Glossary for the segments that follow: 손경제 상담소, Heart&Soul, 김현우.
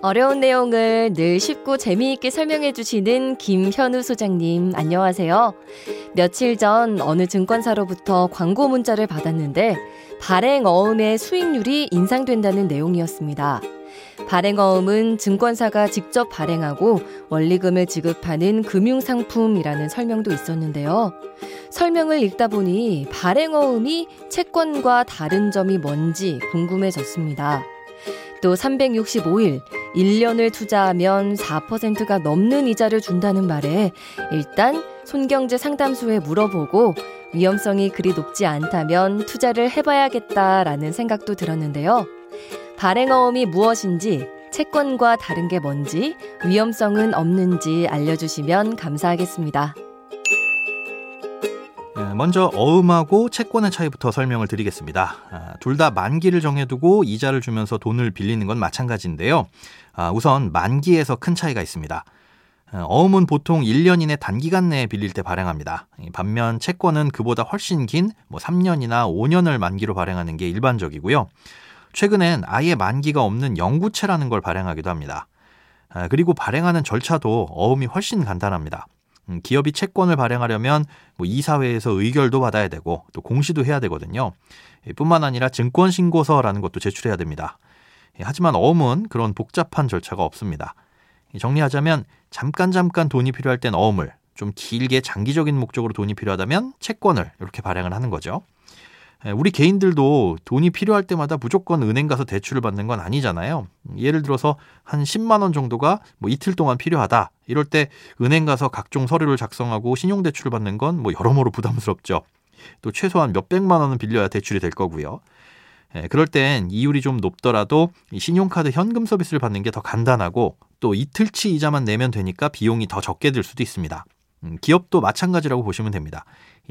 '어려운 내용을 늘 쉽고 재미있게 설명해주시는 김현우 소장님, 안녕하세요. 며칠 전 어느 증권사로부터 광고 문자를 받았는데 발행 어음의 수익률이 인상된다는 내용이었습니다. 발행 어음은 증권사가 직접 발행하고 원리금을 지급하는 금융상품이라는 설명도 있었는데요. 설명을 읽다 보니 발행 어음이 채권과 다른 점이 뭔지 궁금해졌습니다. 또 365일, 1년을 투자하면 4%가 넘는 이자를 준다는 말에 일단 손경제 상담소에 물어보고 위험성이 그리 높지 않다면 투자를 해봐야겠다라는 생각도 들었는데요. 발행어음이 무엇인지, 채권과 다른 게 뭔지, 위험성은 없는지 알려주시면 감사하겠습니다. 먼저 어음하고 채권의 차이부터 설명을 드리겠습니다. 둘 다 만기를 정해두고 이자를 주면서 돈을 빌리는 건 마찬가지인데요. 우선 만기에서 큰 차이가 있습니다. 어음은 보통 1년 이내 단기간 내에 빌릴 때 발행합니다. 반면 채권은 그보다 훨씬 긴 3년이나 5년을 만기로 발행하는 게 일반적이고요. 최근엔 아예 만기가 없는 영구채라는 걸 발행하기도 합니다. 그리고 발행하는 절차도 어음이 훨씬 간단합니다. 기업이 채권을 발행하려면 이사회에서 의결도 받아야 되고 또 공시도 해야 되거든요. 뿐만 아니라 증권신고서라는 것도 제출해야 됩니다. 하지만 어음은 그런 복잡한 절차가 없습니다. 정리하자면 잠깐 돈이 필요할 땐 어음을, 좀 길게 장기적인 목적으로 돈이 필요하다면 채권을 이렇게 발행을 하는 거죠. 우리 개인들도 돈이 필요할 때마다 무조건 은행 가서 대출을 받는 건 아니잖아요. 예를 들어서 한 10만 원 정도가 이틀 동안 필요하다. 이럴 때 은행 가서 각종 서류를 작성하고 신용대출을 받는 건 여러모로 부담스럽죠. 또 최소한 몇백만 원은 빌려야 대출이 될 거고요. 그럴 땐 이율이 좀 높더라도 신용카드 현금 서비스를 받는 게 더 간단하고 또 이틀치 이자만 내면 되니까 비용이 더 적게 들 수도 있습니다. 기업도 마찬가지라고 보시면 됩니다.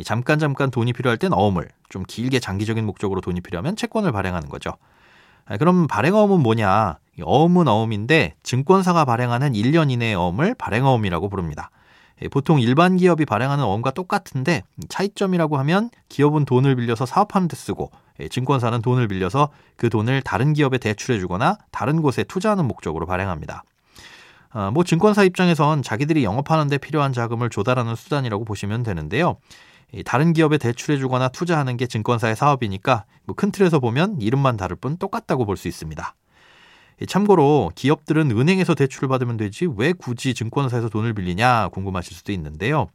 잠깐 돈이 필요할 땐 어음을, 좀 길게 장기적인 목적으로 돈이 필요하면 채권을 발행하는 거죠. 그럼 발행어음은 뭐냐? 어음은 어음인데 증권사가 발행하는 1년 이내의 어음을 발행어음이라고 부릅니다. 보통 일반 기업이 발행하는 어음과 똑같은데 차이점이라고 하면 기업은 돈을 빌려서 사업하는 데 쓰고 증권사는 돈을 빌려서 그 돈을 다른 기업에 대출해주거나 다른 곳에 투자하는 목적으로 발행합니다. 증권사 입장에선 자기들이 영업하는 데 필요한 자금을 조달하는 수단이라고 보시면 되는데요. 다른 기업에 대출해주거나 투자하는 게 증권사의 사업이니까 큰 틀에서 보면 이름만 다를 뿐 똑같다고 볼 수 있습니다. 참고로 기업들은 은행에서 대출을 받으면 되지 왜 굳이 증권사에서 돈을 빌리냐 궁금하실 수도 있는데요.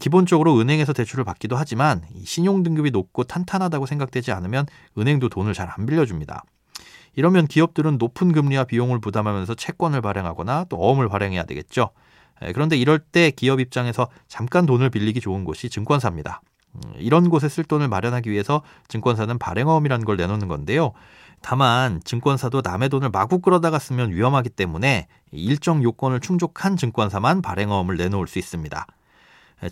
기본적으로 은행에서 대출을 받기도 하지만 신용등급이 높고 탄탄하다고 생각되지 않으면 은행도 돈을 잘 안 빌려줍니다. 이러면 기업들은 높은 금리와 비용을 부담하면서 채권을 발행하거나 또 어음을 발행해야 되겠죠. 그런데 이럴 때 기업 입장에서 잠깐 돈을 빌리기 좋은 곳이 증권사입니다. 이런 곳에 쓸 돈을 마련하기 위해서 증권사는 발행어음이라는 걸 내놓는 건데요. 다만 증권사도 남의 돈을 마구 끌어다가 쓰면 위험하기 때문에 일정 요건을 충족한 증권사만 발행어음을 내놓을 수 있습니다.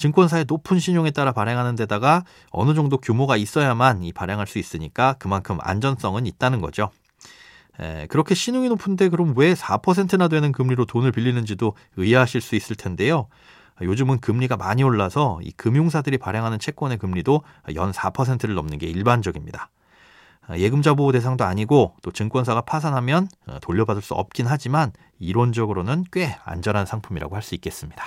증권사의 높은 신용에 따라 발행하는 데다가 어느 정도 규모가 있어야만 발행할 수 있으니까 그만큼 안전성은 있다는 거죠. 그렇게 신용이 높은데 그럼 왜 4%나 되는 금리로 돈을 빌리는지도 의아하실 수 있을 텐데요. 요즘은 금리가 많이 올라서 이 금융사들이 발행하는 채권의 금리도 연 4%를 넘는 게 일반적입니다. 예금자 보호 대상도 아니고 또 증권사가 파산하면 돌려받을 수 없긴 하지만 이론적으로는 꽤 안전한 상품이라고 할 수 있겠습니다.